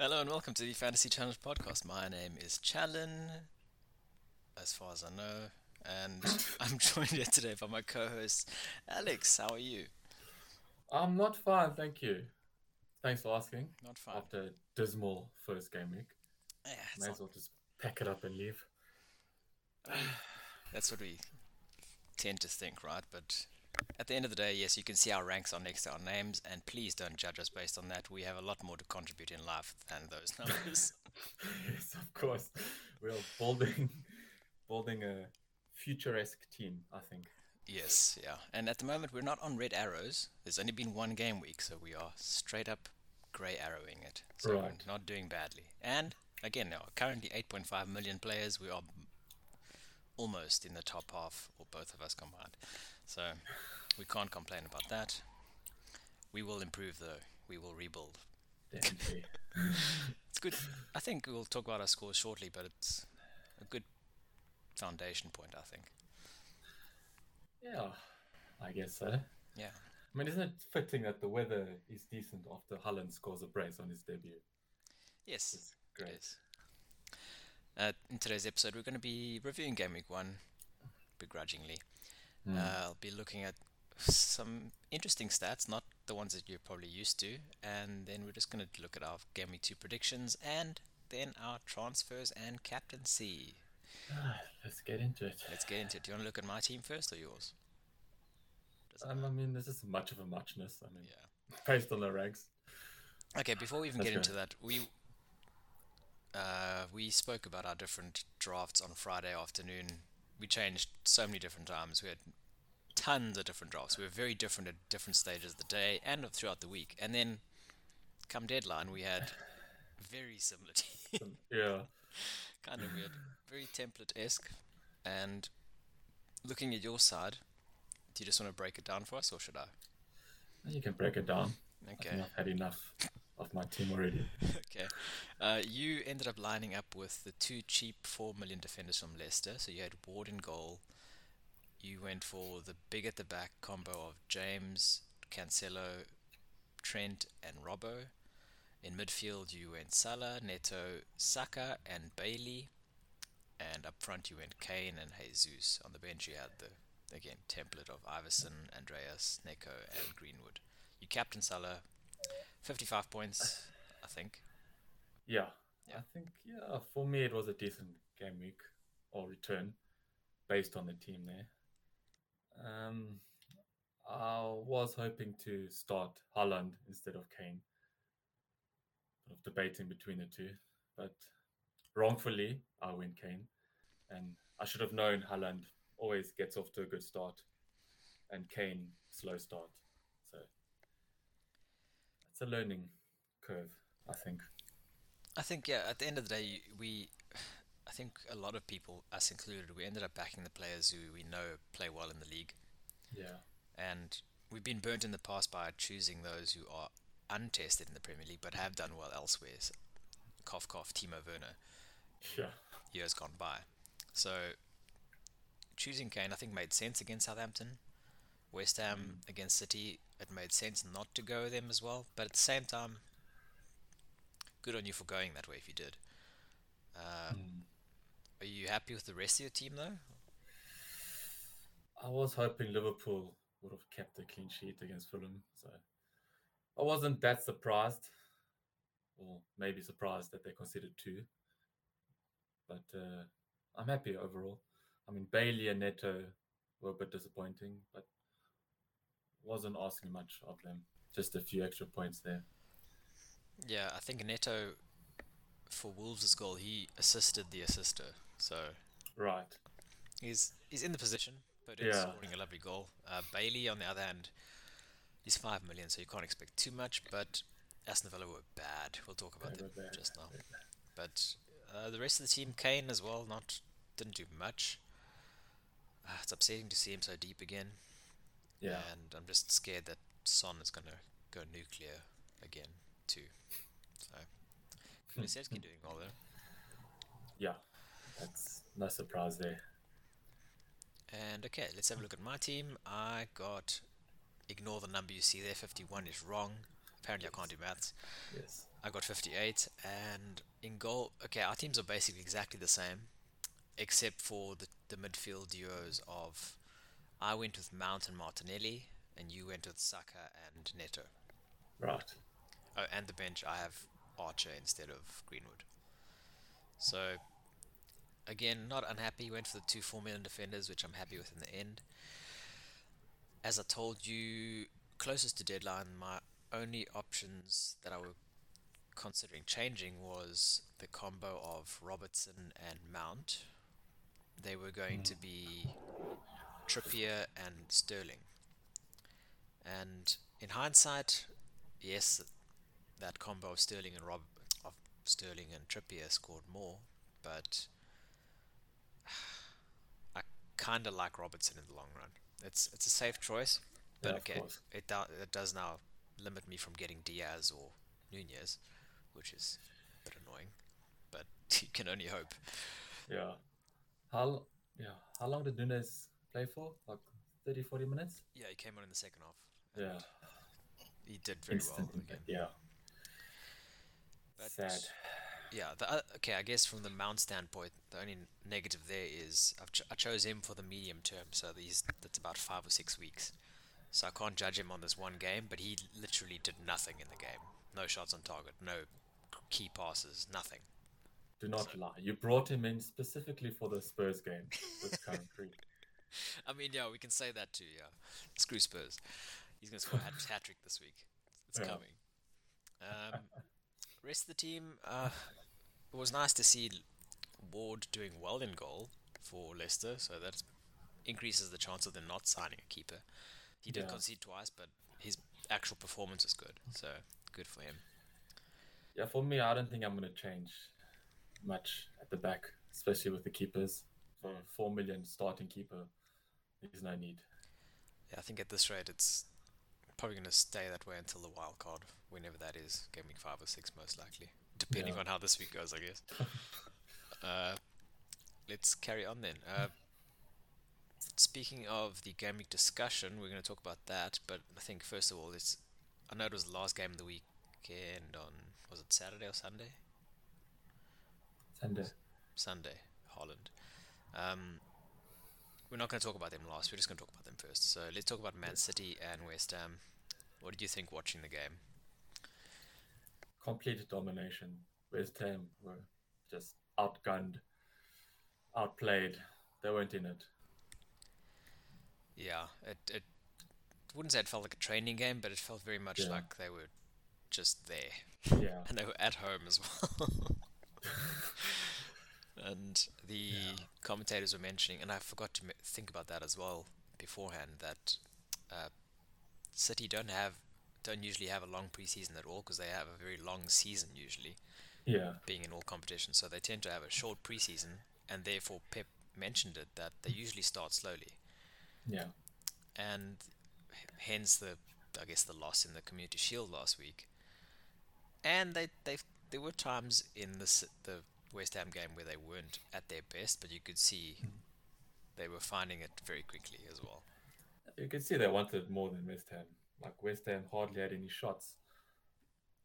Hello and welcome to the Fantasy Challenge Podcast. My name is Challen, as far as I know, and I'm joined here today by my co-host, Alex. How are you? I'm not fine, thank you. Thanks for asking. Not fine. After a dismal first game week. Yeah, may as well just pack it up and leave. That's what we tend to think, right? But at the end of the day, yes, you can see our ranks are next to our names, and please don't judge us based on that. We have a lot more to contribute in life than those numbers. Yes, of course. We're building a futuresque team, I think. Yes, yeah. And at the moment, we're not on red arrows. There's only been one game week, so we are straight up grey arrowing it. So right. We're not doing badly. And again, now currently 8.5 million players. We are almost in the top half, or both of us combined. So we can't complain about that. We will improve, though. We will rebuild. Definitely. It's good. I think we'll talk about our scores shortly, but it's a good foundation point, I think. Yeah, I guess so. Yeah. I mean, isn't it fitting that the weather is decent after Haaland scores a brace on his debut? Yes, it's great. It is. In today's episode, we're going to be reviewing Game Week 1, begrudgingly. I'll be looking at some interesting stats, not the ones that you're probably used to, and then we're just going to look at our Game Week 2 predictions, and then our transfers and captaincy. Let's get into it. Do you want to look at my team first or yours? I mean, this is much of a muchness. I mean, yeah. Based on the ranks. Okay, before we even get into that, we spoke about our different drafts on Friday afternoon. We changed so many different times. We had tons of different drafts. We were very different at different stages of the day and throughout the week. And then, come deadline, we had very similar teams. Yeah. Kind of weird. Very template-esque. And looking at your side, do you just want to break it down for us, or should I? You can break it down. Okay. I think I've had enough of my team already. Okay. You ended up lining up with the two cheap 4 million defenders from Leicester. So you had Ward in goal. You went for the big at the back combo of James, Cancelo, Trent, and Robbo. In midfield, you went Salah, Neto, Saka, and Bailey. And up front, you went Kane and Jesus. On the bench, you had the, again, template of Iverson, Andreas, Neto, and Greenwood. You captain Salah, 55 points, I think. Yeah. I think, yeah, for me, it was a decent game week or return based on the team there. I was hoping to start Haaland instead of Kane. Of debating between the two, but wrongfully I went Kane, and I should have known Haaland always gets off to a good start and Kane slow start, so it's a learning curve, I think. Yeah, at the end of the day, I think a lot of people, us included, we ended up backing the players who we know play well in the league. Yeah, and we've been burnt in the past by choosing those who are untested in the Premier League but have done well elsewhere. So, cough cough, Timo Werner. Sure. Years gone by. So choosing Kane, I think, made sense against Southampton. West Ham against City, it made sense not to go with them as well, but at the same time, good on you for going that way if you did. Are you happy with the rest of your team though? I was hoping Liverpool would have kept a clean sheet against Fulham, so I wasn't that surprised, or maybe surprised that they considered two, but I'm happy overall. I mean, Bailey and Neto were a bit disappointing, but wasn't asking much of them. Just a few extra points there. Yeah, I think Neto, for Wolves' goal, he assisted the assister, so right. He's in the position, but he's scoring a lovely goal. Bailey, on the other hand, he's 5 million, so you can't expect too much, but Aston Villa were bad. We'll talk about them just now. But the rest of the team, Kane as well, didn't do much. It's upsetting to see him so deep again. Yeah. And I'm just scared that Son is going to go nuclear again, too. So, Kulusevski doing well, though. Yeah, that's no surprise there. And, okay, let's have a look at my team. I got... Ignore the number you see there, 51 is wrong. Apparently I can't do maths. Yes. I got 58. And in goal, okay, our teams are basically exactly the same, except for the midfield duos of, I went with Mount and Martinelli, and you went with Saka and Neto. Right. Oh, and the bench, I have Archer instead of Greenwood. So, again, not unhappy. Went for the 2 4-man defenders, which I'm happy with in the end. As I told you, closest to deadline, my only options that I were considering changing was the combo of Robertson and Mount. They were going to be Trippier and Sterling. And in hindsight, yes, that combo of Sterling and Trippier scored more, but I kind of like Robertson in the long run. It's a safe choice, but yeah, okay, it does now limit me from getting Diaz or Nunez, which is a bit annoying, but you can only hope. Yeah. How long did Nunez play for? Like 30, 40 minutes? Yeah, he came on in the second half. Yeah. He did very well again. Yeah. But sad. Yeah. I guess from the Mount standpoint, the only negative there is I chose him for the medium term, so that's about 5 or 6 weeks. So I can't judge him on this one game, but he literally did nothing in the game. No shots on target, no key passes, nothing. Do not lie. You brought him in specifically for the Spurs game. This country. I mean, yeah, we can say that too. Yeah, screw Spurs. He's going to score a hat trick this week. It's coming. Rest of the team, it was nice to see Ward doing well in goal for Leicester, so that increases the chance of them not signing a keeper. He did concede twice, but his actual performance was good, so good for him. Yeah, for me, I don't think I'm going to change much at the back, especially with the keepers. For a 4 million starting keeper, there's no need. Yeah, I think at this rate, it's probably going to stay that way until the wild card, whenever that is, game week 5 or 6, most likely, depending on how this week goes, I guess. Let's carry on then. Speaking of the game week discussion, we're going to talk about that, but I think first of all, I know it was the last game of the weekend on, was it Saturday or Sunday? Sunday, Haaland. We're not going to talk about them last, we're just going to talk about them first. So let's talk about Man City and West Ham. What did you think watching the game? Complete domination. West Ham were just outgunned, outplayed. They weren't in it. Yeah, it wouldn't say it felt like a training game, but it felt very much like they were just there. Yeah. And they were at home as well. And the commentators were mentioning, and I forgot to think about that as well beforehand, that City don't usually have a long preseason at all, because they have a very long season usually, being in all competitions. So they tend to have a short preseason, and therefore Pep mentioned it, that they usually start slowly. Yeah. And hence the loss in the Community Shield last week. And there were times in the West Ham game where they weren't at their best, but you could see they were finding it very quickly as well. You could see they wanted more than West Ham. Like, West Ham hardly had any shots.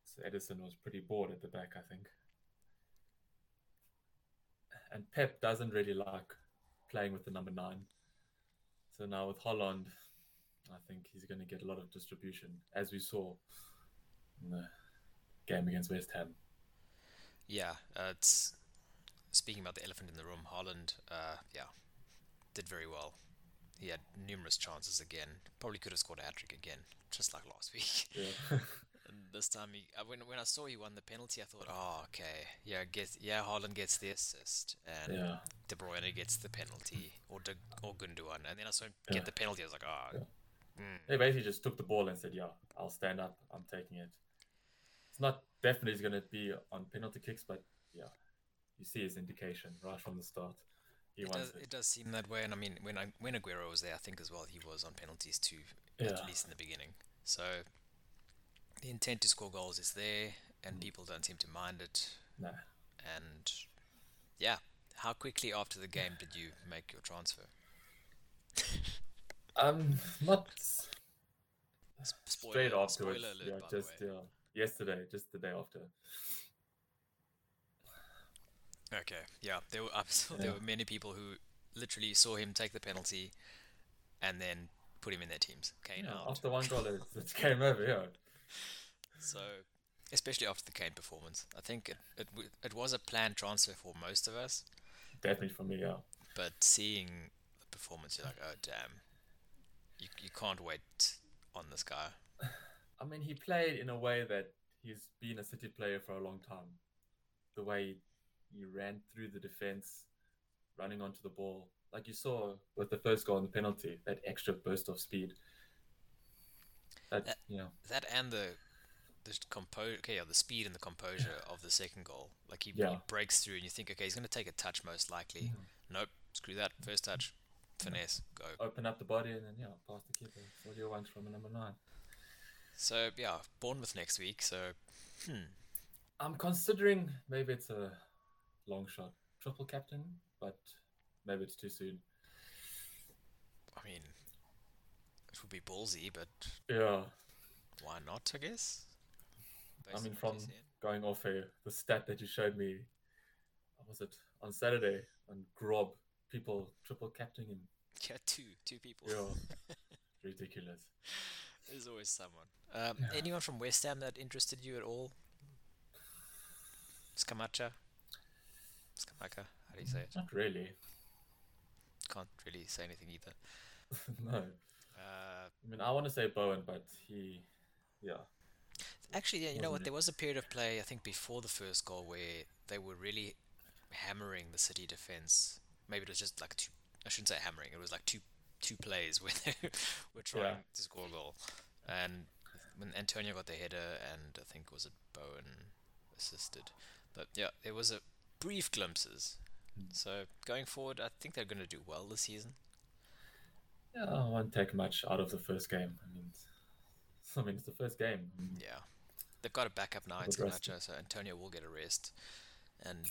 So Edison was pretty bored at the back, I think. And Pep doesn't really like playing with the number 9. So now with Haaland, I think he's going to get a lot of distribution, as we saw in the game against West Ham. Yeah, it's speaking about the elephant in the room. Haaland, did very well. He had numerous chances again. Probably could have scored a hat trick again, just like last week. Yeah. And this time, when I saw he won the penalty, I thought, oh, okay, Haaland gets the assist, and De Bruyne gets the penalty, or Gundogan. And then I saw him get the penalty. I was like, They basically just took the ball and said, yeah, I'll stand up. I'm taking it. It's not definitely going to be on penalty kicks, but yeah, you see his indication right from the start. It does seem that way, and I mean, when Aguero was there, I think as well, he was on penalties too, at least in the beginning. So the intent to score goals is there, and people don't seem to mind it. No. And yeah, how quickly after the game did you make your transfer? Not straight afterwards. Spoiler alert, by the way. yesterday, just the day after. Okay, yeah, there were many people who literally saw him take the penalty and then put him in their teams. Kane out. After $1, it's game over, yeah. So, especially after the Kane performance. I think it was a planned transfer for most of us. Definitely for me, yeah. But seeing the performance, you're like, oh, damn. You can't wait on this guy. I mean, he played in a way that he's been a City player for a long time. The way he ran through the defence, running onto the ball. Like you saw with the first goal and the penalty, that extra burst of speed. That and the speed and the composure of the second goal. Like he breaks through and you think, okay, he's going to take a touch most likely. Mm-hmm. Nope, screw that. First touch, finesse, go. Open up the body and then, past the keeper. What do you want from a number 9? So, yeah, Bournemouth next week. So, I'm considering maybe it's a long shot triple captain, but maybe it's too soon. I mean, it would be ballsy, but why not, I guess? Basically, I mean, from going off here, the stat that you showed me, what was it, on Saturday, on Grob, people triple captaining him. Yeah, two people. Yeah, ridiculous. There's always someone. Anyone from West Ham that interested you at all? Scamacca? How do you say it? Not really. Can't really say anything either. No. I mean, I want to say Bowen, but he. Actually, yeah, you know what? There was a period of play, I think, before the first goal where they were really hammering the City defence. Maybe it was just like two. I shouldn't say hammering. It was like two plays where they were trying to score a goal. And when Antonio got the header, and I think was it Bowen assisted. But yeah, there was a brief glimpses. So going forward, I think they're going to do well this season. Yeah, I won't take much out of the first game. I mean, it's the first game. Yeah. They've got a backup now. It's Garnacho, so Antonio will get a rest. And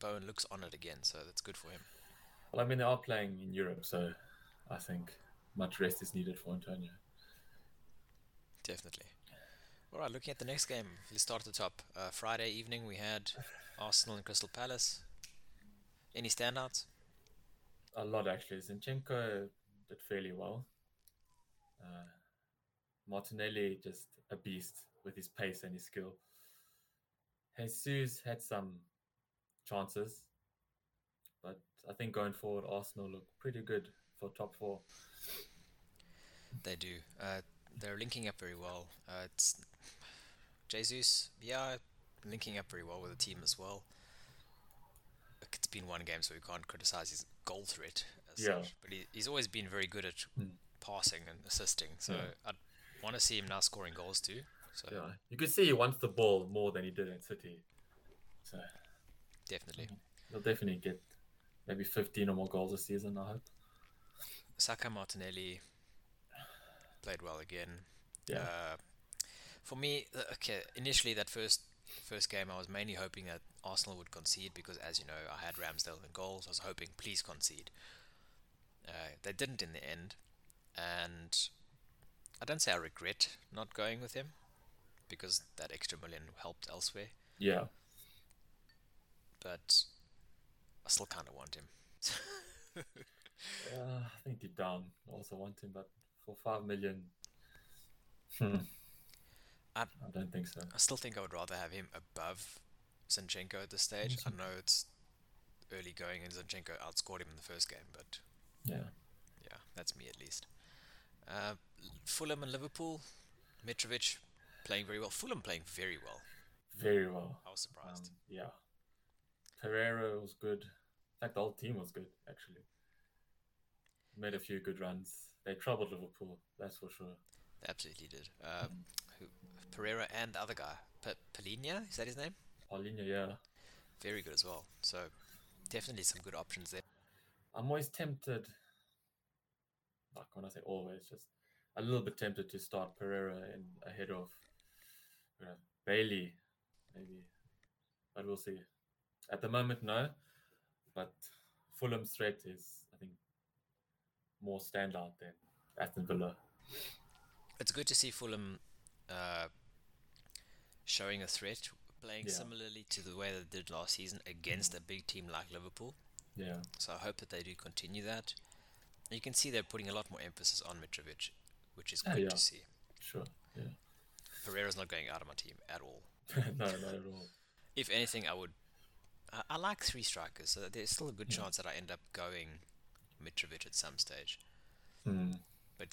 Bowen looks on it again, so that's good for him. Well, I mean, they are playing in Europe, so I think much rest is needed for Antonio. Definitely. All right, looking at the next game, let's start at the top. Friday evening, we had Arsenal and Crystal Palace. Any standouts? A lot, actually. Zinchenko did fairly well. Martinelli, just a beast with his pace and his skill. Jesus had some chances, but I think going forward, Arsenal look pretty good for top four. They do. They're linking up very well. It's Jesus, linking up very well with the team as well. It's been one game, so we can't criticize his goal threat as such. But he's always been very good at passing and assisting. So I'd want to see him now scoring goals too. So you could see he wants the ball more than he did at City. So definitely, he'll definitely get maybe 15 or more goals this season, I hope. Saka, Martinelli played well again. Yeah. For me, initially that first game, I was mainly hoping that Arsenal would concede because, as you know, I had Ramsdale in goals. I was hoping, please concede. They didn't in the end. And I don't say I regret not going with him because that extra million helped elsewhere. Yeah. But I still kind of want him. I think deep down I also want him, but for 5 million... I don't think so. I still think I would rather have him above Zinchenko at this stage. Mm-hmm. I know it's early going and Zinchenko outscored him in the first game, but yeah, that's me at least. Fulham and Liverpool, Mitrovic playing very well. Fulham playing very well. Very well. I was surprised. Yeah. Pereira was good. In fact, the whole team was good, actually. Made a few good runs. They troubled Liverpool, that's for sure. They absolutely did. Pereira and the other guy, Palhinha, is that his name? Palhinha, yeah. Very good as well. So definitely some good options there. I'm always tempted, like when I say always, just a little bit tempted to start Pereira ahead of Bailey, maybe. But we'll see. At the moment, no. But Fulham's threat is, I think, more standout than Aston Villa. It's good to see Fulham showing a threat, playing similarly to the way they did last season against a big team like Liverpool. Yeah. So I hope that they do continue that. And you can see they're putting a lot more emphasis on Mitrovic, which is good to see. Sure, yeah. Pereira's not going out of my team at all. No, not at all. If anything, I would... I like three strikers, so there's still a good chance that I end up going Mitrovic at some stage. Mm. But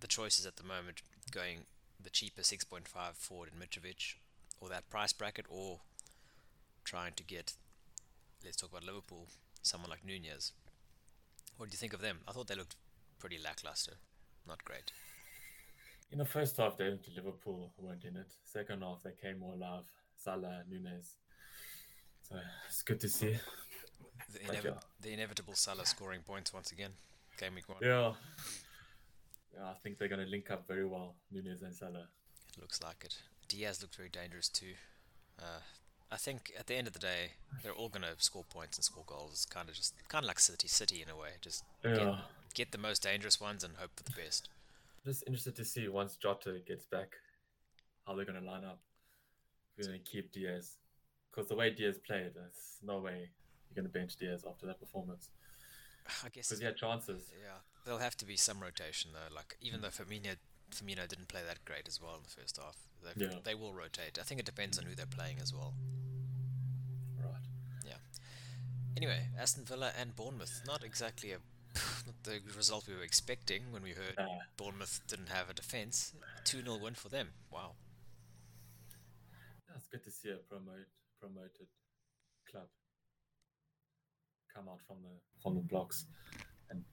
the choice is at the moment going the cheaper 6.5 forward in Mitrovic, or that price bracket, or trying to get, let's talk about Liverpool, someone like Nunez. What do you think of them? I thought they looked pretty lackluster. Not great. In the first half, they went to Liverpool, weren't in it. Second half, they came more alive. Salah, Nunez. So it's good to see. The inevitable Salah scoring points once again. Game week 1. Yeah, I think they're going to link up very well, Nunez and Salah. It looks like it. Diaz looked very dangerous too. I think at the end of the day, they're all going to score points and score goals. It's kind of like City in a way. Just get the most dangerous ones and hope for the best. Just interested to see once Jota gets back, how they're going to line up. We're going to keep Diaz. Because the way Diaz played, there's no way you're going to bench Diaz after that performance. I guess... Because he had chances. Yeah. There'll have to be some rotation, though. Like, even though Firmino didn't play that great as well in the first half. They will rotate. I think it depends on who they're playing as well. Right. Yeah. Anyway, Aston Villa and Bournemouth. Not exactly not the result we were expecting when we heard Bournemouth didn't have a defence. 2-0 win for them. Wow. That's good to see a promoted club come out from the blocks. And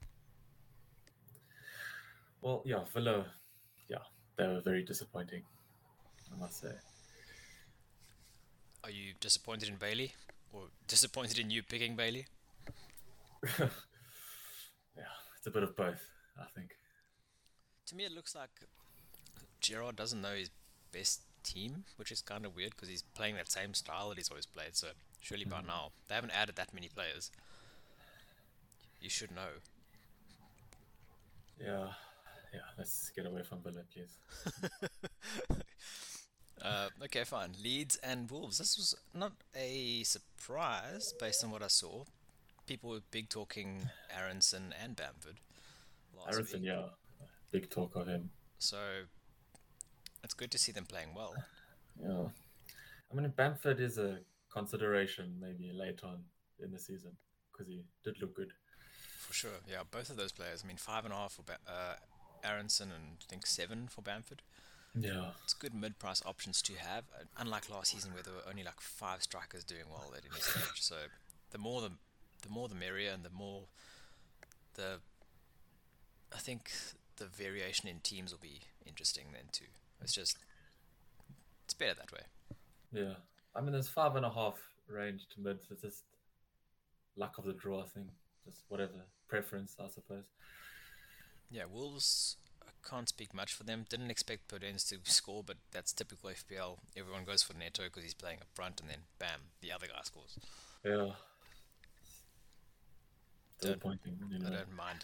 well, yeah, Villa, they were very disappointing, I must say. Are you disappointed in Bailey? Or disappointed in you picking Bailey? Yeah, it's a bit of both, I think. To me, it looks like Gerrard doesn't know his best team, which is kind of weird because he's playing that same style that he's always played, so surely by now, they haven't added that many players. You should know. Yeah. Yeah, let's get away from Villa, please. Okay, fine. Leeds and Wolves. This was not a surprise based on what I saw. People were big talking Aronson and Bamford. Aronson, yeah. Big talk of him. So, it's good to see them playing well. Yeah. I mean, Bamford is a consideration maybe later on in the season because he did look good. For sure, yeah. Both of those players. I mean, 5.5 for Aronson and I think 7 for Bamford. Yeah. It's good mid-price options to have, unlike last season where there were only like 5 strikers doing well at any stage. So the more the merrier, and I think the variation in teams will be interesting then too. It's better that way. Yeah. I mean, there's 5.5 range to mid, so it's just luck of the draw thing. Just whatever preference, I suppose. Yeah, Wolves, I can't speak much for them. Didn't expect Podence to score, but that's typical FPL. Everyone goes for Neto because he's playing up front, and then bam, the other guy scores. Yeah. Disappointing. I don't mind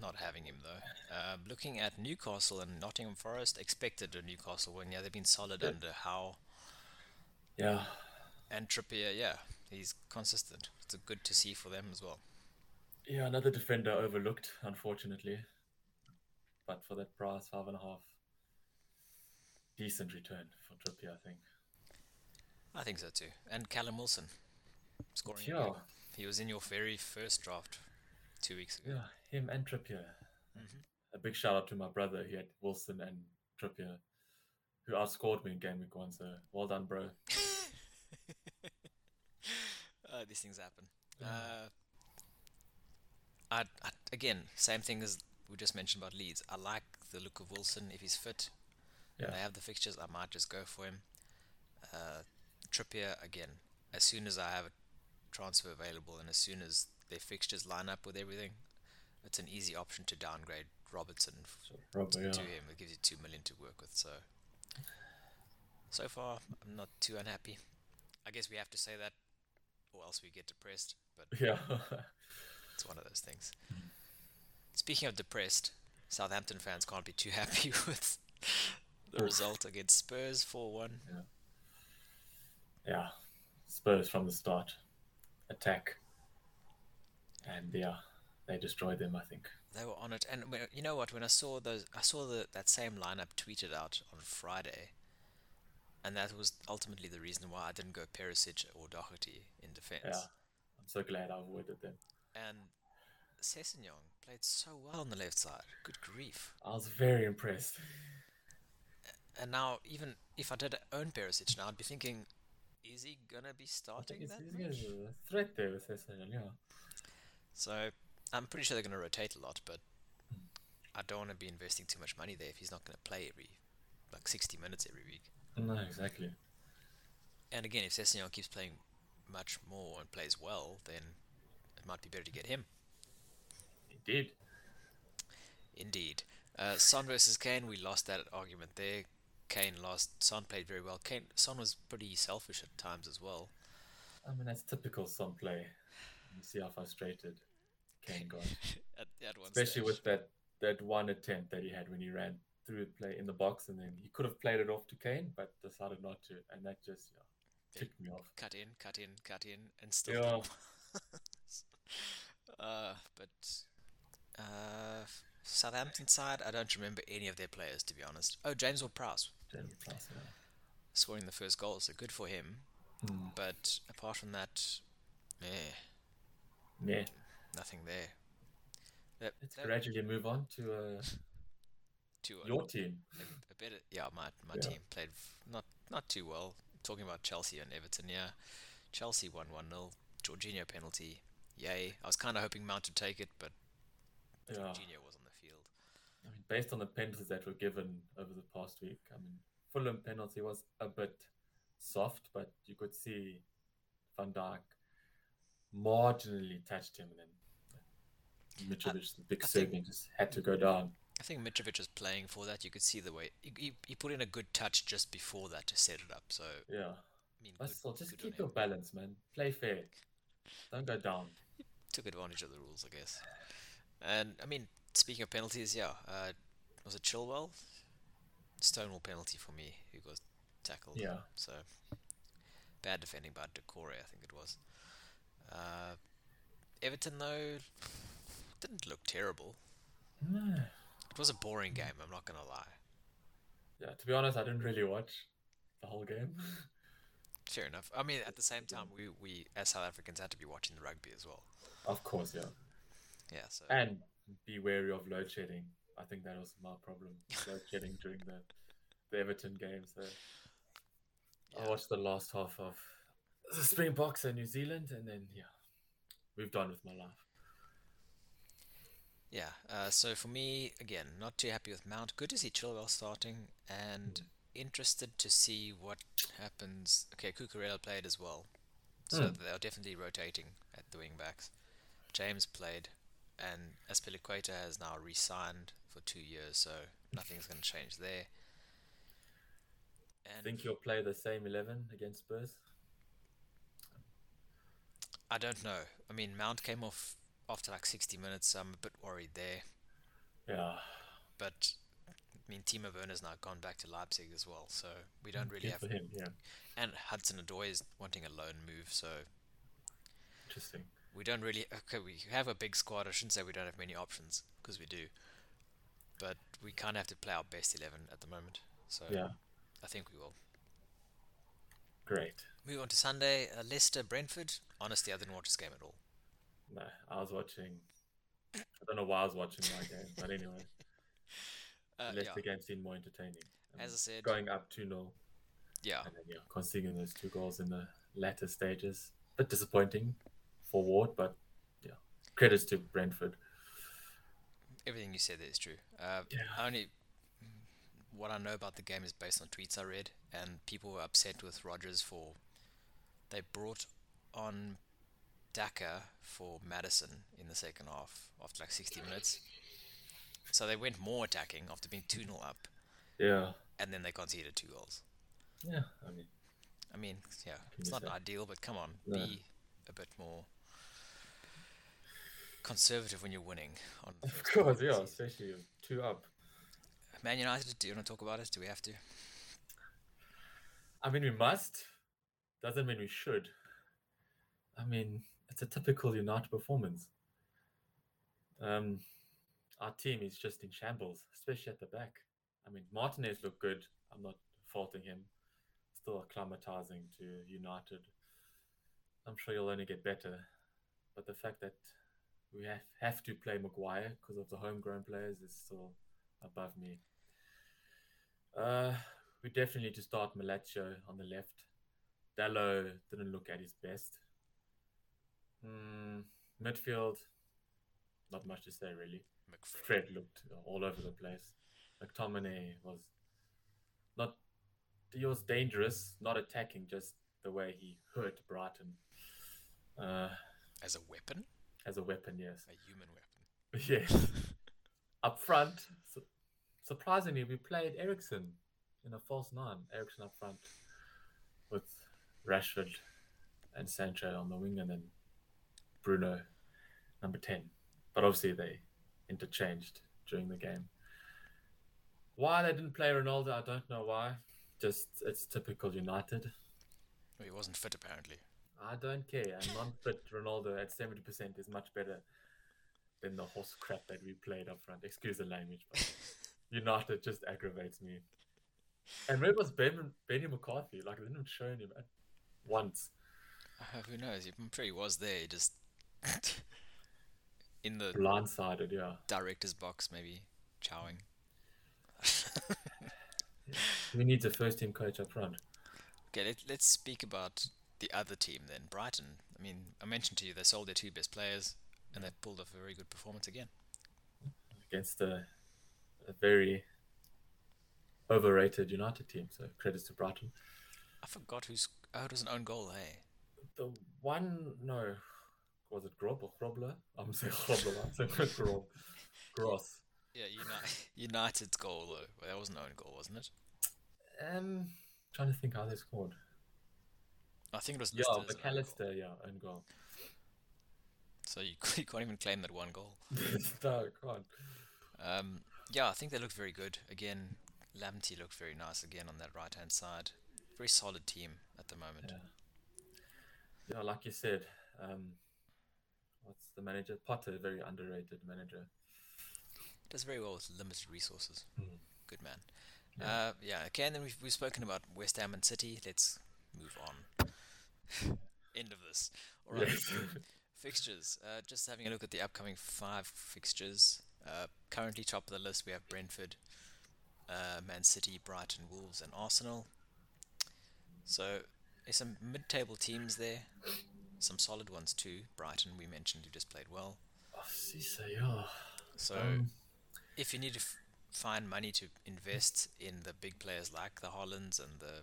not having him, though. Looking at Newcastle and Nottingham Forest, expected a Newcastle win. Yeah, they've been solid under Howe. Yeah. And Trippier, he's consistent. It's good to see for them as well. Yeah, another defender overlooked, unfortunately. But for that price, 5.5, decent return for Trippier, I think. I think so too. And Callum Wilson scoring. Sure. He was in your very first draft 2 weeks ago. Yeah, him and Trippier. Mm-hmm. A big shout out to my brother. He had Wilson and Trippier, who outscored me in game week 1. So well done, bro. These things happen. Yeah. I again, same thing as we just mentioned about Leeds. I like the look of Wilson if he's fit. Yeah. When they have the fixtures, I might just go for him. Trippier, again, as soon as I have a transfer available and as soon as their fixtures line up with everything, it's an easy option to downgrade Robertson to him. It gives you $2 million to work with. So far, I'm not too unhappy. I guess we have to say that, or else we get depressed. But yeah. It's one of those things. Speaking of depressed, Southampton fans can't be too happy with the result against Spurs 4-1. Yeah. Yeah, Spurs from the start, attack, and yeah, they destroyed them. I think they were on it. And you know what? When I saw those, I saw that same lineup tweeted out on Friday, and that was ultimately the reason why I didn't go Perisic or Doherty in defense. Yeah, I'm so glad I avoided them. And Sessegnon played so well on the left side. Good grief. I was very impressed. And now, even if I did own Perisic now, I'd be thinking, is he going to be starting that match? He's a threat there with Sessegnon, yeah. So, I'm pretty sure they're going to rotate a lot, but I don't want to be investing too much money there if he's not going to play every, 60 minutes every week. No, exactly. And again, if Sessegnon keeps playing much more and plays well, then it might be better to get him. Did. Indeed. Son versus Kane, we lost that argument there. Kane lost. Son played very well. Son was pretty selfish at times as well. I mean, that's typical Son play. You see how frustrated Kane got. at one especially stage. With that one attempt that he had when he ran through the play in the box, and then he could have played it off to Kane, but decided not to, and that just ticked me off. Cut in, and still. Yeah. Southampton side, I don't remember any of their players, to be honest. Oh, James Ward-Prowse, yeah. Scoring the first goal, so good for him. Mm. But apart from that, nothing there. Let's gradually move on to your team. A better, my team played not too well. Talking about Chelsea and Everton, yeah. Chelsea won 1-0. Jorginho penalty, yay. I was kind of hoping Mount would take it, but Jorginho was on the field. I mean, based on the penalties that were given over the past week, I mean, Fulham penalty was a bit soft, but you could see Van Dijk marginally touched him, and then Mitrovic, the big servant, just had to go down. I think Mitrovic was playing for that. You could see the way he put in a good touch just before that to set it up. So yeah, I mean, just keep your balance, man. Play fair. Don't go down. He took advantage of the rules, I guess. And, I mean, speaking of penalties, was it Chilwell? Stonewall penalty for me, who got tackled. Yeah. So, bad defending by Decore, I think it was. Everton, though, didn't look terrible. No. It was a boring game, I'm not going to lie. Yeah, to be honest, I didn't really watch the whole game. Fair enough. I mean, at the same time, we as South Africans, had to be watching the rugby as well. Of course, yeah. Yeah, so. And be wary of load shedding. I think that was my problem. Load shedding during the Everton game. So I watched the last half of the Springboks in New Zealand, and then moved on with my life. Yeah. So for me, again, not too happy with Mount. Good to see Chilwell starting, and interested to see what happens. Okay, Cucurella played as well, so they're definitely rotating at the wing backs. James played. And Aspilicueta has now re-signed for 2 years, so nothing's going to change there. And I think you'll play the same 11 against Spurs? I don't know. I mean, Mount came off after 60 minutes, so I'm a bit worried there. Yeah. But, I mean, Timo Werner's now gone back to Leipzig as well, so we don't really have him. Yeah. And Hudson-Odoi is wanting a loan move, so... Interesting. We don't really... Okay, we have a big squad. I shouldn't say we don't have many options, because we do. But we kind of have to play our best 11 at the moment. So I think we will. Great. Move on to Sunday. Leicester-Brentford. Honestly, I didn't watch this game at all. No, I was watching... I don't know why I was watching my game, but anyway. Leicester game seemed more entertaining. As I said... Going up 2-0. Yeah. And then, conceding those two goals in the latter stages. A bit disappointing. Ward, but credits to Brentford. Everything you said there is true. Only what I know about the game is based on tweets I read, and people were upset with Rodgers they brought on Daka for Madison in the second half after 60 minutes. So they went more attacking after being 2-0 up. Yeah. And then they conceded 2 goals. Yeah, I mean, yeah, it's not ideal, but come on, be a bit more conservative when you're winning. Of course, especially 2 up. Man United, do you want to talk about it? Do we have to? I mean, we must. Doesn't mean we should. I mean, it's a typical United performance. Our team is just in shambles, especially at the back. I mean, Martinez looked good. I'm not faulting him. Still acclimatizing to United. I'm sure you'll only get better. But the fact that we have to play Maguire because of the homegrown players is still above me. We definitely need to start Malacio on the left. Dallo didn't look at his best. Midfield, not much to say really. Fred looked all over the place. McTominay was not... He was dangerous, not attacking, just the way he hurt Brighton. As a weapon? As a weapon, yes. A human weapon. Yes. Up front, surprisingly, we played Eriksen in a false nine. Eriksen up front with Rashford and Sancho on the wing, and then Bruno, number 10. But obviously they interchanged during the game. Why they didn't play Ronaldo, I don't know why. Just, it's typical United. Well, he wasn't fit, apparently. I don't care. A non-fit Ronaldo at 70% is much better than the horse crap that we played up front. Excuse the language, but United just aggravates me. And where was Benny McCarthy? Like, they didn't show him once. Who knows? He probably was there. He just... in the... blindsided, yeah. Director's box, maybe. Chowing. We need the first team coach up front. Okay, let's speak about the other team then, Brighton. I mean, I mentioned to you they sold their two best players and they pulled off a very good performance again. Against a very overrated United team, so credits to Brighton. I forgot who's... Oh, it was an own goal, hey? The one... No. Was it Grob or Grobler? I'm saying Grobler. I'm saying Grob. Gross. Yeah, United's goal, though. Well, that was an own goal, wasn't it? Trying to think how they scored. I think it was... Yeah, McAllister, yeah, own goal. So you can't even claim that one goal. No, can't. Yeah, I think they looked very good. Again, Lamptey looked very nice again on that right-hand side. Very solid team at the moment. Yeah like you said, what's the manager? Potter, very underrated manager. Does very well with limited resources. Mm. Good man. Yeah. Okay, and then we've spoken about West Ham and City. Let's move on. End of this. All right. Yes. Fixtures. Just having a look at the upcoming 5 fixtures. Currently top of the list, we have Brentford, Man City, Brighton, Wolves, and Arsenal. So there's some mid-table teams there. Some solid ones too. Brighton, we mentioned, who just played well. Oh, see, so yeah. So, if you need to find money to invest in the big players like the Haalands and the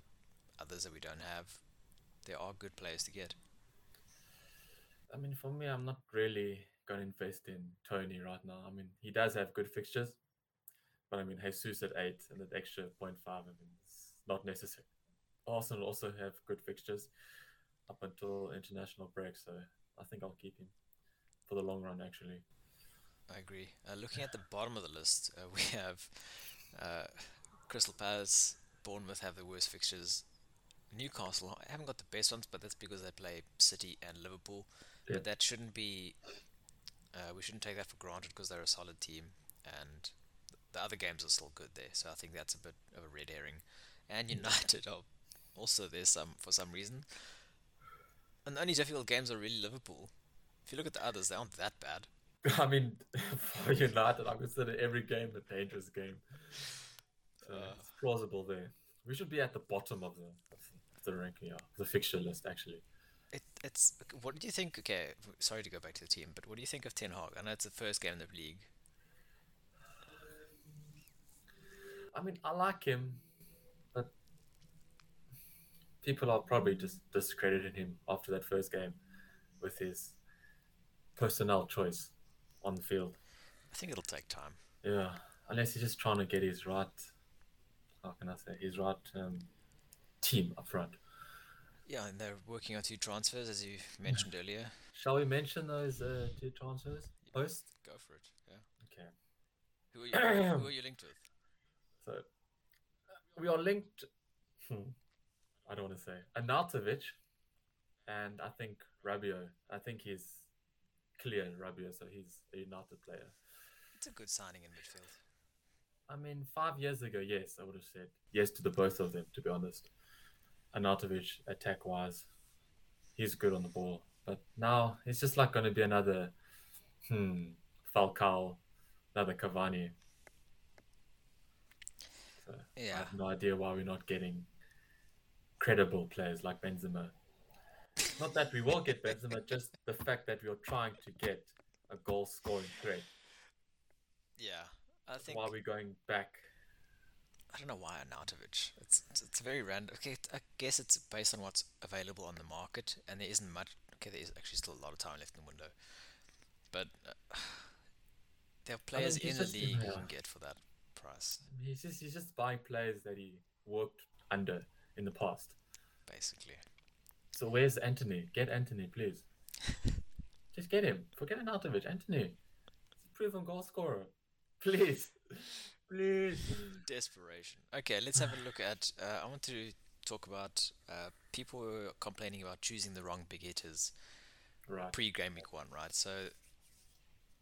others that we don't have, there are good players to get. I mean, for me, I'm not really going to invest in Tony right now. I mean, he does have good fixtures, but I mean, Jesus at 8 and that extra 0.5, I mean, it's not necessary. Arsenal also have good fixtures up until international break, so I think I'll keep him for the long run, actually. I agree. Looking at the bottom of the list, we have Crystal Palace, Bournemouth have the worst fixtures. Newcastle haven't got the best ones, but that's because they play City and Liverpool. Yeah. But that shouldn't be... we shouldn't take that for granted because they're a solid team and the other games are still good there. So I think that's a bit of a red herring. And United are also there for some reason. And the only difficult games are really Liverpool. If you look at the others, they aren't that bad. I mean, for United, I consider every game a dangerous game. So it's plausible there. We should be at the bottom of the ranking, yeah, the fixture list, actually. It's what do you think? Okay, sorry to go back to the team, but what do you think of Ten Hag? I know it's the first game in the league. I mean, I like him, but people are probably just discrediting him after that first game with his personnel choice on the field. I think it'll take time. Yeah, unless he's just trying to get his right, how can I say, his right team up front. Yeah, and they're working on 2 transfers, as you mentioned earlier. Shall we mention those 2 transfers? Yeah. Post? Go for it, yeah. Okay. Who are you linked with? So, we are linked... I don't want to say. Arnautovic and I think Rabiot. I think he's clear Rabiot, so he's a United player. It's a good signing in midfield. I mean, 5 years ago, yes, I would have said yes to the both of them, to be honest. Arnautovic, attack-wise, he's good on the ball. But now it's just like going to be another Falcao, another Cavani. So yeah. I have no idea why we're not getting credible players like Benzema. Not that we will get Benzema, just the fact that we're trying to get a goal-scoring threat. Yeah, I think... Why are we going back? I don't know why Arnautovic. It's very random. Okay, I guess it's based on what's available on the market, and there isn't much... Okay, there is actually still a lot of time left in the window. But there are players in the league you can get for that price. He's just buying players that he worked under in the past. Basically. So where's Antony? Get Antony, please. Just get him. Forget Arnautovic. Antony. He's a proven goal scorer. Please. Please. Desperation. Okay, let's have a look at... I want to talk about people who are complaining about choosing the wrong big hitters. Right. Pre-game week one, right? So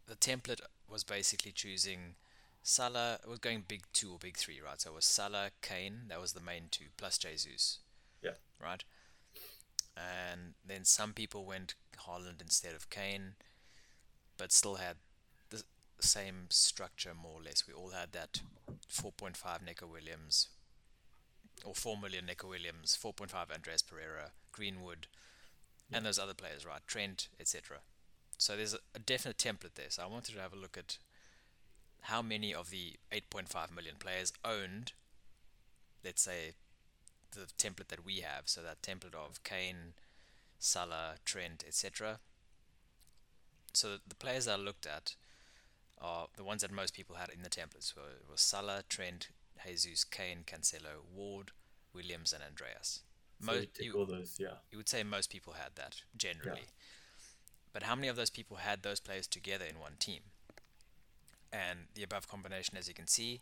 the template was basically choosing Salah. It was going big two or big three, right? So it was Salah, Kane. That was the main two, plus Jesus. Yeah. Right? And then some people went Haaland instead of Kane, but still had the same structure, more or less. We all had that 4.5 Neco-Williams, or 4 million Neco-Williams, 4.5 Andreas Pereira, Greenwood, and those other players, right? Trent, etc. So there's a definite template there. So I wanted to have a look at how many of the 8.5 million players owned, let's say, the template that we have. So that template of Kane, Salah, Trent, etc. So the players that I looked at are the ones that most people had in the template. So it was Salah, Trent, Jesus, Kane, Cancelo, Ward, Williams, and Andreas. You would say most people had that, generally. Yeah. But how many of those people had those players together in one team? And the above combination, as you can see,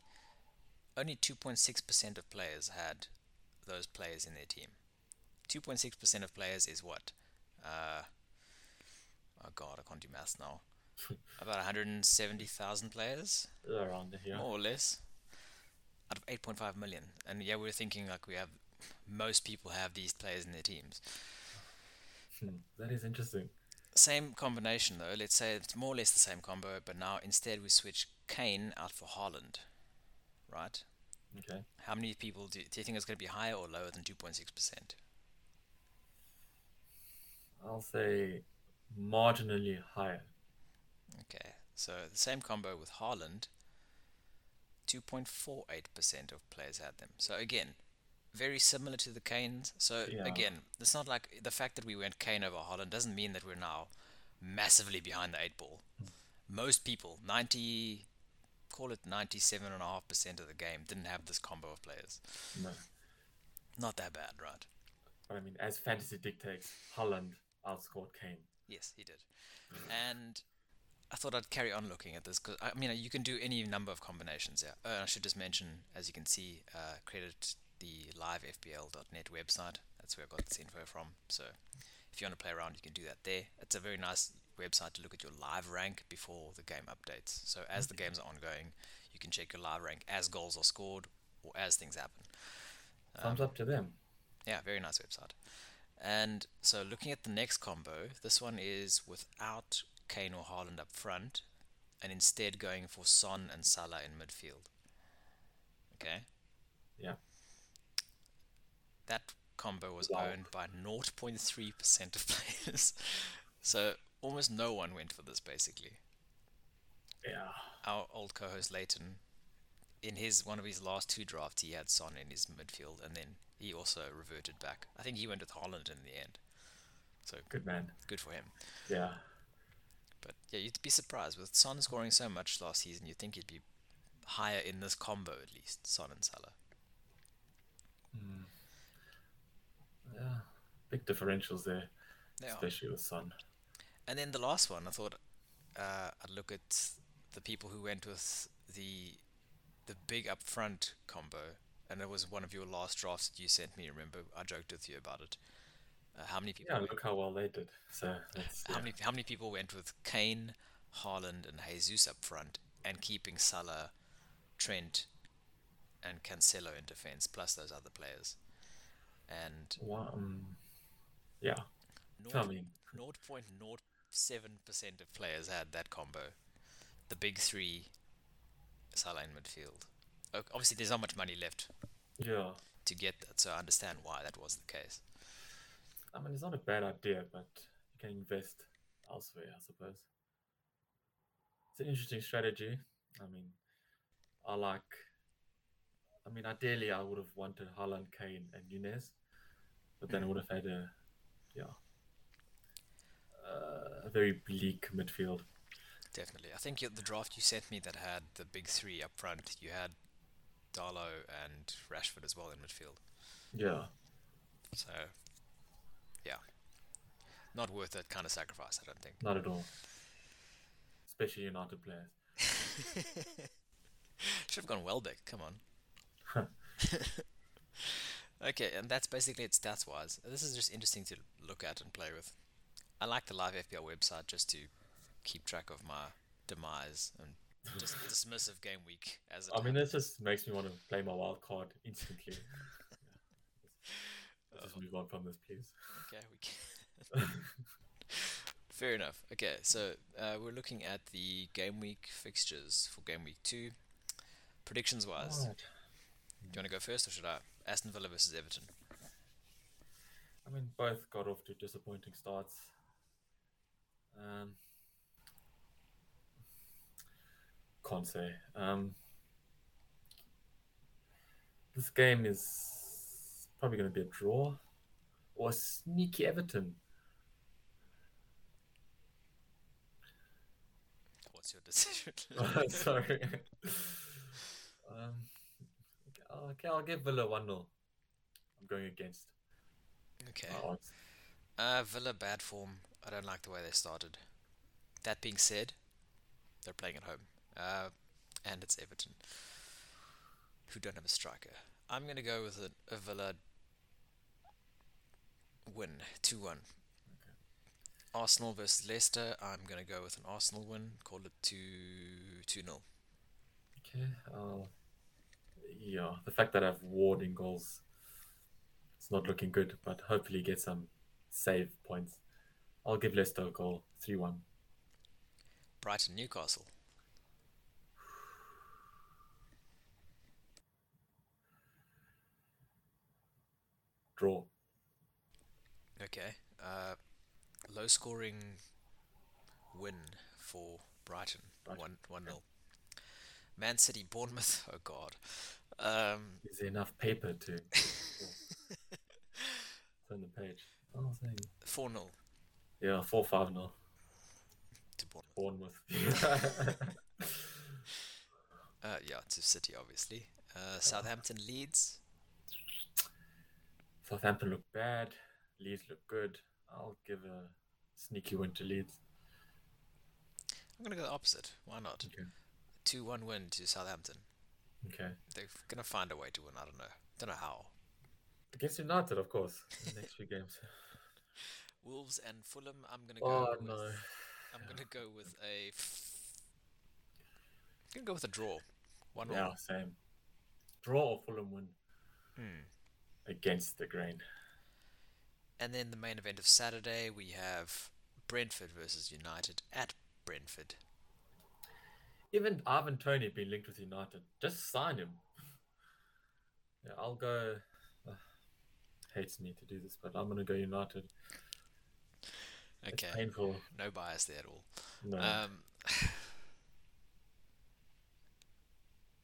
only 2.6% of players had those players in their team. 2.6% of players is what? Oh God, I can't do maths now. About 170,000 players? Around here. More or less. Out of 8.5 million. And yeah, we were thinking like we have... Most people have these players in their teams. That is interesting. Same combination though. Let's say it's more or less the same combo, but now instead we switch Kane out for Haaland. Right? Okay. How many people do you think it's going to be higher or lower than 2.6%? I'll say marginally higher. Okay. So the same combo with Haaland, 2.48% of players had them. So again, very similar to the Kanes. So again, it's not like the fact that we went Kane over Haaland doesn't mean that we're now massively behind the 8 ball. Most people, 97.5% of the game didn't have this combo of players. No. Not that bad, right? But I mean, as fantasy dictates, Haaland outscored Kane. Yes, he did. And I thought I'd carry on looking at this because, I mean, you can do any number of combinations. Yeah. I should just mention, as you can see, credit the livefbl.net website. That's where I got this info from. So if you want to play around, you can do that there. It's a very nice website to look at your live rank before the game updates. So as the games are ongoing, you can check your live rank as goals are scored or as things happen. Thumbs up to them. Yeah, very nice website. And so looking at the next combo, this one is without Kane or Haaland up front and instead going for Son and Salah in midfield. Okay? Yeah. That combo was owned by 0.3% of players. So almost no one went for this, basically. Yeah. Our old co-host Leighton, in one of his last two drafts, he had Son in his midfield, and then he also reverted back. I think he went with Haaland in the end. So good man. Good for him. Yeah. But yeah, you'd be surprised. With Son scoring so much last season, you'd think he'd be higher in this combo, at least, Son and Salah. Mm. Yeah, big differentials there, especially with Son. And then the last one, I thought I'd look at the people who went with the big upfront combo, and it was one of your last drafts you sent me. Remember, I joked with you about it. How many people? Yeah, look how well they did. So that's, yeah. How many people went with Kane, Haaland, and Jesus up front, and keeping Salah, Trent, and Cancelo in defence, plus those other players? And yeah, 0.07% of players had that combo. The big three, Salah in midfield. Obviously, there's not much money left. Yeah. To get that, so I understand why that was the case. I mean, it's not a bad idea, but you can invest elsewhere, I suppose. It's an interesting strategy. I mean, ideally, I would have wanted Haaland, Kane, and Nunez, but then I would have had a very bleak midfield. Definitely. I think the draft you sent me that had the big three up front, you had Darlow and Rashford as well in midfield. Yeah. So, yeah. Not worth that kind of sacrifice, I don't think. Not at all. Especially United players. Should have gone Welbeck, come on. Okay, and that's basically it stats-wise. This is just interesting to look at and play with. I like the Live FPL website just to keep track of my demise and just dismissive game week as it happens. I mean, this just makes me want to play my wild card instantly. Yeah. Let's just move on from this, please. Okay, we can. Fair enough. Okay, so we're looking at the game week fixtures for game week 2. Predictions-wise, right. Do you want to go first or should I? Aston Villa versus Everton. I mean, both got off to disappointing starts. Can't say. This game is probably going to be a draw or a sneaky Everton. What's your decision? Sorry. Okay, I'll give Villa 1-0. I'm going against. Okay. Villa bad form. I don't like the way they started. That being said, they're playing at home. And it's Everton, who don't have a striker. I'm going to go with a Villa win, 2-1. Okay. Arsenal versus Leicester, I'm going to go with an Arsenal win, call it 2-0. Okay, the fact that I have Ward in goals, it's not looking good, but hopefully get some save points. I'll give Leicester a goal, 3-1. Brighton, Newcastle. Draw. Okay. Low scoring win for Brighton. 1-0. Man City, Bournemouth. Oh, God. Is there enough paper to turn the page? 4-0. Yeah, 4-5-0. To Bournemouth. To City, obviously. Southampton, Leeds. Southampton look bad. Leeds look good. I'll give a sneaky win to Leeds. I'm going to go the opposite. Why not? Okay. 2-1 win to Southampton. Okay. They're going to find a way to win. I don't know. Don't know how. Against United, of course. In the next few games. Wolves and Fulham. I'm going to go with a. I'm going to go with a draw. 1-1. Yeah, same. Draw or Fulham win. Against the grain. And then the main event of Saturday, we have Brentford versus United at Brentford. Even Ivan Toney being linked with United, just sign him. Yeah, I'll go. Hates me to do this, but I'm gonna go United. Okay. It's painful. No bias there at all. No.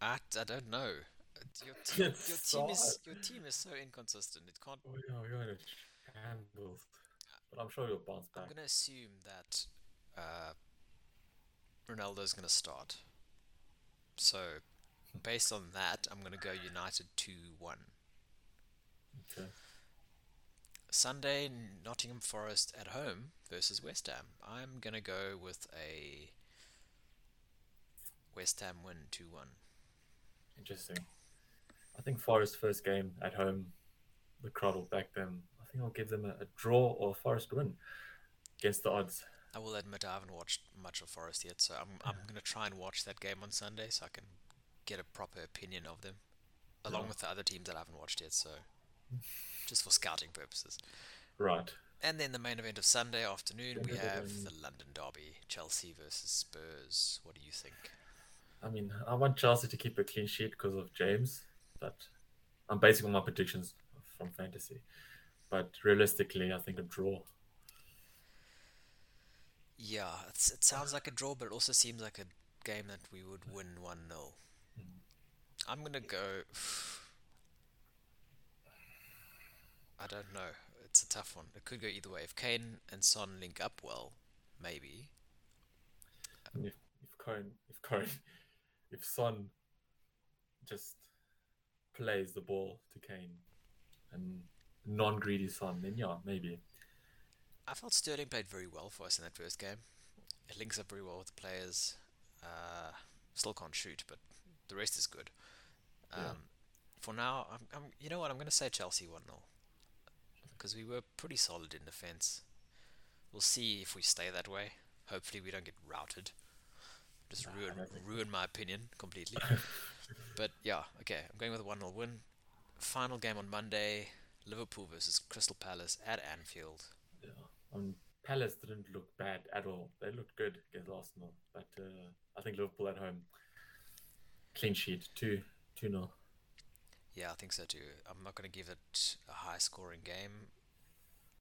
I don't know. Your team is so inconsistent. It can't. Oh yeah, you're in a shambles. But I'm sure you'll bounce back. I'm going to assume that Ronaldo's going to start. So, based on that, I'm going to go United 2-1. Okay. Sunday, Nottingham Forest at home versus West Ham. I'm going to go with a West Ham win 2-1. Interesting. I think Forest's first game at home, the crowd will back them. I think think I'll give them a draw or a Forest win against the odds. I will admit I haven't watched much of Forest yet, so I'm going to try and watch that game on Sunday so I can get a proper opinion of them, along with the other teams that I haven't watched yet, so just for scouting purposes. Right. And then the main event of Sunday afternoon, we have the London Derby, Chelsea versus Spurs. What do you think? I mean, I want Chelsea to keep a clean sheet because of James, but I'm basing all my predictions from fantasy. But realistically, I think a draw. Yeah, it sounds like a draw, but it also seems like a game that we would win 1-0. I'm going to go... I don't know. It's a tough one. It could go either way. If Kane and Son link up well, maybe. If Son just plays the ball to Kane and non-greedy Son, then yeah, maybe. I felt Sterling played very well for us in that first game. It links up very well with the players. Still can't shoot, but the rest is good. For now, I'm you know what? I'm going to say Chelsea 1-0. Because we were pretty solid in defence. We'll see if we stay that way. Hopefully we don't get routed. Just ruin my opinion completely. But yeah, okay. I'm going with a 1-0 win. Final game on Monday. Liverpool versus Crystal Palace at Anfield. Yeah. Palace didn't look bad at all. They looked good against Arsenal. But I think Liverpool at home. Clean sheet. 2-0. Yeah, I think so too. I'm not going to give it a high-scoring game.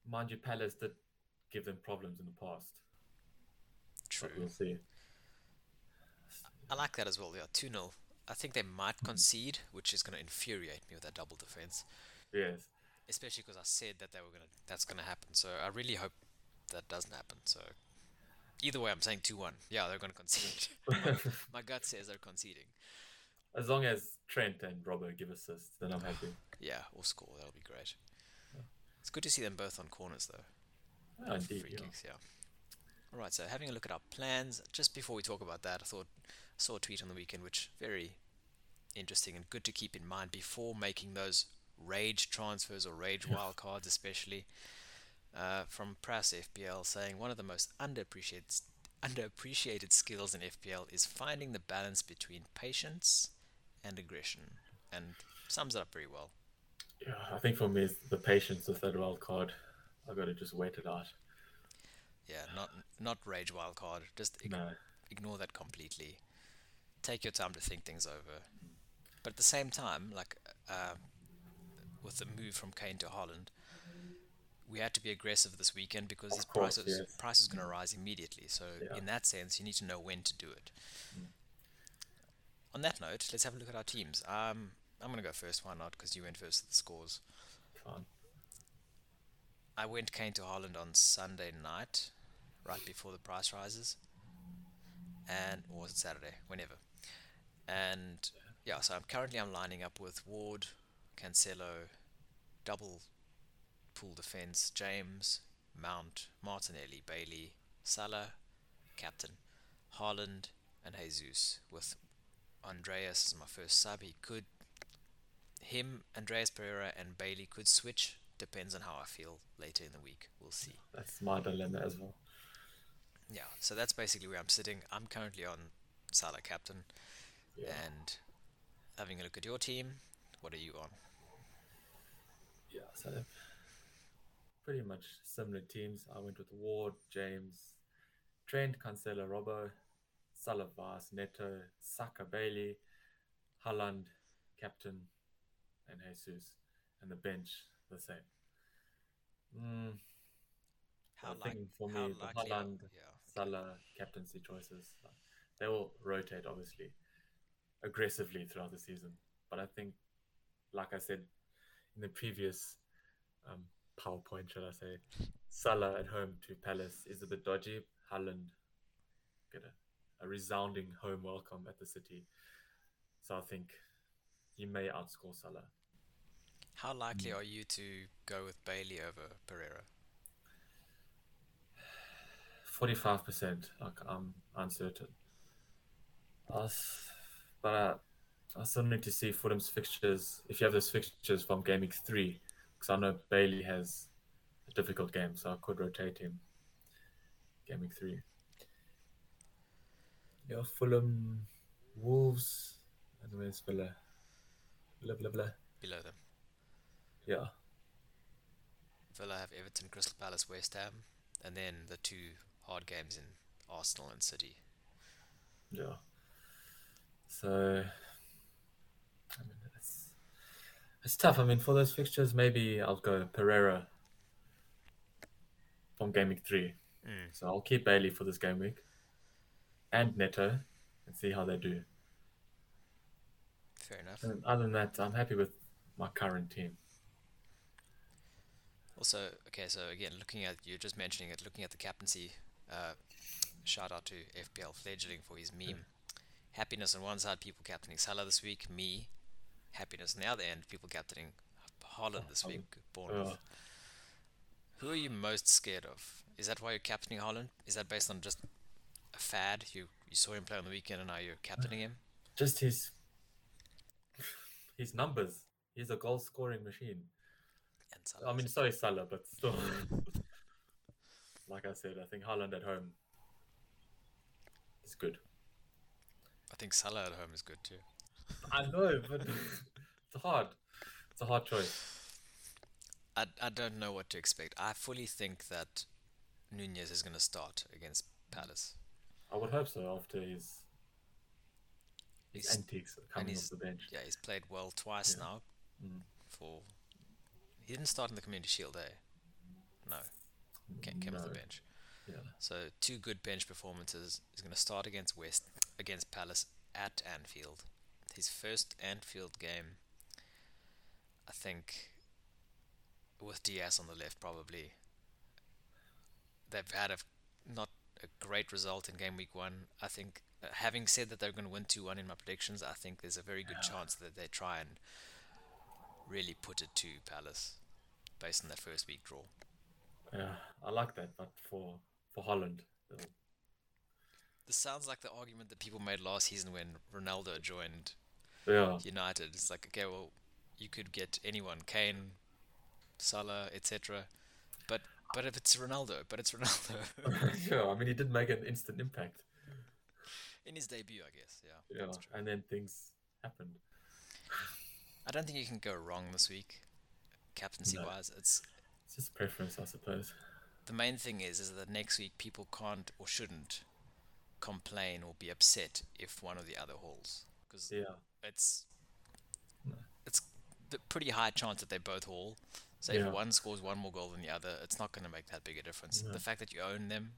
Mind you, Palace did give them problems in the past. True. But we'll see. I like that as well. Yeah, 2-0. I think they might concede, which is going to infuriate me with that double defence. Yes. Especially because I said that they were going to. That's going to happen. So I really hope that doesn't happen. So either way, I'm saying 2-1. Yeah, they're going to concede. My gut says they're conceding. As long as Trent and Robbo give assists, then I'm happy. Yeah, or score. That'll be great. Yeah. It's good to see them both on corners, though. Oh, indeed, free kicks, yeah. All right, so having a look at our plans. Just before we talk about that, I saw a tweet on the weekend, which very interesting and good to keep in mind before making those rage transfers or rage wildcards, especially from Pras FPL, saying one of the most underappreciated skills in FPL is finding the balance between patience and aggression, and sums it up very well. Yeah, I think for me it's the patience with that wild card. I've got to just wait it out. Yeah, not rage wild card. Just ignore that completely. Take your time to think things over. But at the same time, like with the move from Kane to Haaland, we had to be aggressive this weekend because his price is going to rise immediately. So in that sense, you need to know when to do it. Mm. On that note, let's have a look at our teams. I'm going to go first. Why not? Because you went first with the scores. Fine. I went Kane to Haaland on Sunday night, right before the price rises. Or was it Saturday? Whenever. And yeah, so I'm currently lining up with Ward, Cancelo, double pool defence, James, Mount, Martinelli, Bailey, Salah, captain, Haaland, and Jesus, with Andreas as my first sub. Andreas Pereira and Bailey could switch. Depends on how I feel later in the week. We'll see. That's my dilemma as well. Yeah, so that's basically where I'm sitting. I'm currently on Salah captain. Yeah. And having a look at your team, what are you on? Yeah, so pretty much similar teams. I went with Ward, James, Trent, Cancelo, Robbo, Salah, Neto, Saka, Bailey, Haaland, captain, and Jesus, and the bench the same. Haaland, Salah, captaincy choices. They will rotate obviously aggressively throughout the season. But I think, like I said in the previous PowerPoint, should I say, Salah at home to Palace is a bit dodgy. Haaland get a resounding home welcome at the City, so I think he may outscore Salah. How likely are you to go with Bailey over Pereira? 45%. I'm uncertain. I still need to see Fulham's fixtures. If you have those fixtures from game week 3, because I know Bailey has a difficult game, so I could rotate him. Game week 3. Yeah, Fulham, Wolves, and where's Villa? Below them. Yeah. Villa have Everton, Crystal Palace, West Ham, and then the 2 hard games in Arsenal and City. Yeah. So, I mean, it's tough. I mean, for those fixtures, maybe I'll go Pereira from game week 3. So I'll keep Bailey for this game week and Neto and see how they do. Fair enough. And other than that, I'm happy with my current team. Also, okay, so again, looking at the captaincy, shout out to FPL Fledgling for his meme. Happiness on one side, people captaining Salah this week, me. Happiness on the other end, people captaining Haaland this week, Bournemouth. Who are you most scared of? Is that why you're captaining Haaland? Is that based on just a fad? You saw him play on the weekend and now you're captaining him? Just his numbers. He's a goal-scoring machine. And Salah. I mean, so is Salah, but still. Like I said, I think Haaland at home is good. I think Salah at home is good too. I know, but it's a hard choice. I don't know what to expect. I fully think that Nunez is going to start against Palace. I would hope so after his antics coming off the bench. Yeah, he's played well twice now. He didn't start in the Community Shield, eh? No. Came off the bench. Yeah. So 2 good bench performances. He's going to start against Palace at Anfield. His first Anfield game, I think, with Diaz on the left probably. They've had not a great result in game week 1. I think, having said that they're going to win 2-1 in my predictions, I think there's a very good chance that they try and really put it to Palace based on that first week draw. Yeah, I like that, but for Haaland. This sounds like the argument that people made last season when Ronaldo joined United. It's like, okay, well, you could get anyone, Kane, Salah, etc. But if it's Ronaldo, yeah, I mean, he did make an instant impact. In his debut, I guess, yeah. Yeah, and then things happened. I don't think you can go wrong this week, captaincy-wise. It's just preference, I suppose. The main thing is that next week people can't or shouldn't complain or be upset if one or the other hauls, because it's the pretty high chance that they both haul. So if one scores one more goal than the other, it's not going to make that big a difference. The fact that you own them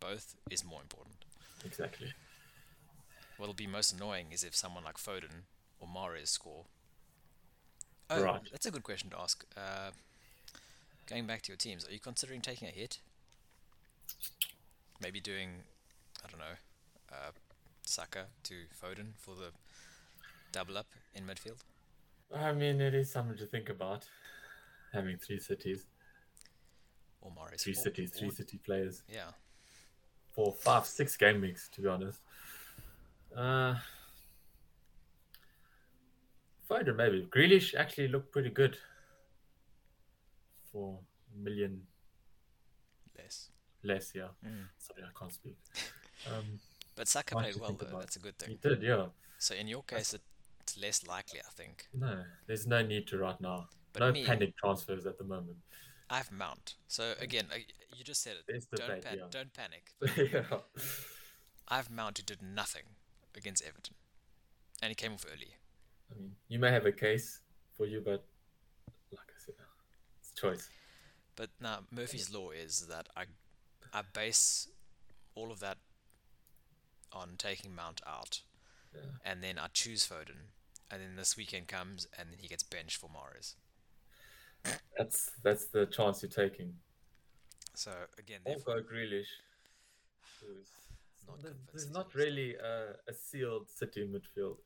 both is more important. Exactly. What'll be most annoying is if someone like Foden or Mahrez score. Oh, right. That's a good question to ask. Going back to your teams, are you considering taking a hit? Maybe doing, I don't know, Saka to Foden for the double up in midfield? I mean, it is something to think about, having 3 cities. Or Mahrez. Three city players. Yeah. For 5-6 game weeks, to be honest. Foden, maybe. Grealish actually looked pretty good for $1 million. Less, yeah. Sorry, I can't speak. But Saka played well, though. That's a good thing. He did, yeah. So in your case, it's less likely, I think. No, there's no need to right now. But no panic transfers at the moment. I have Mount. So again, you just said it. Don't panic. Yeah. I have Mount who did nothing against Everton. And he came off early. I mean, you may have a case for you, but like I said, it's choice. But now, Murphy's Law is that I base all of that on taking Mount out, and then I choose Foden, and then this weekend comes and then he gets benched for Mahrez. That's the chance you're taking. So again, go Grealish. There's not really a sealed City midfield.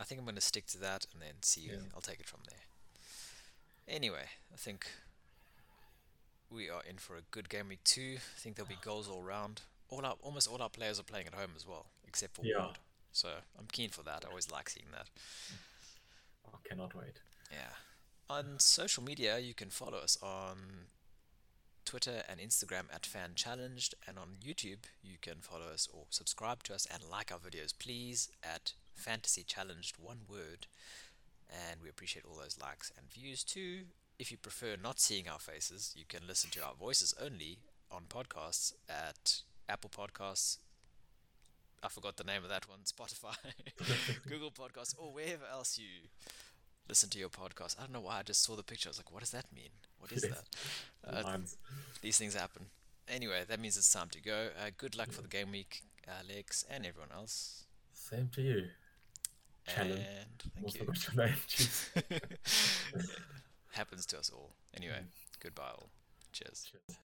I think I'm going to stick to that and then see. I'll take it from there. Anyway, I think we are in for a good game week 2. I think there'll be goals all round. Almost all our players are playing at home as well, except for Ward. So I'm keen for that. I always like seeing that. I cannot wait. Yeah. On social media, you can follow us on Twitter and Instagram at FanChallenged, and on YouTube, you can follow us or subscribe to us and like our videos, please, at FantasyChallenged, one word. And we appreciate all those likes and views too. If you prefer not seeing our faces, you can listen to our voices only on podcasts at Apple Podcasts, I forgot the name of that one, Spotify, Google Podcasts, or wherever else you listen to your podcast. I don't know why I just saw the picture. I was like, what does that mean? What is that? These things happen. Anyway, that means it's time to go. Good luck for the game week, Alex, and everyone else. Same to you. Challenge. And thank you. Happens to us all. Anyway, goodbye all. Cheers.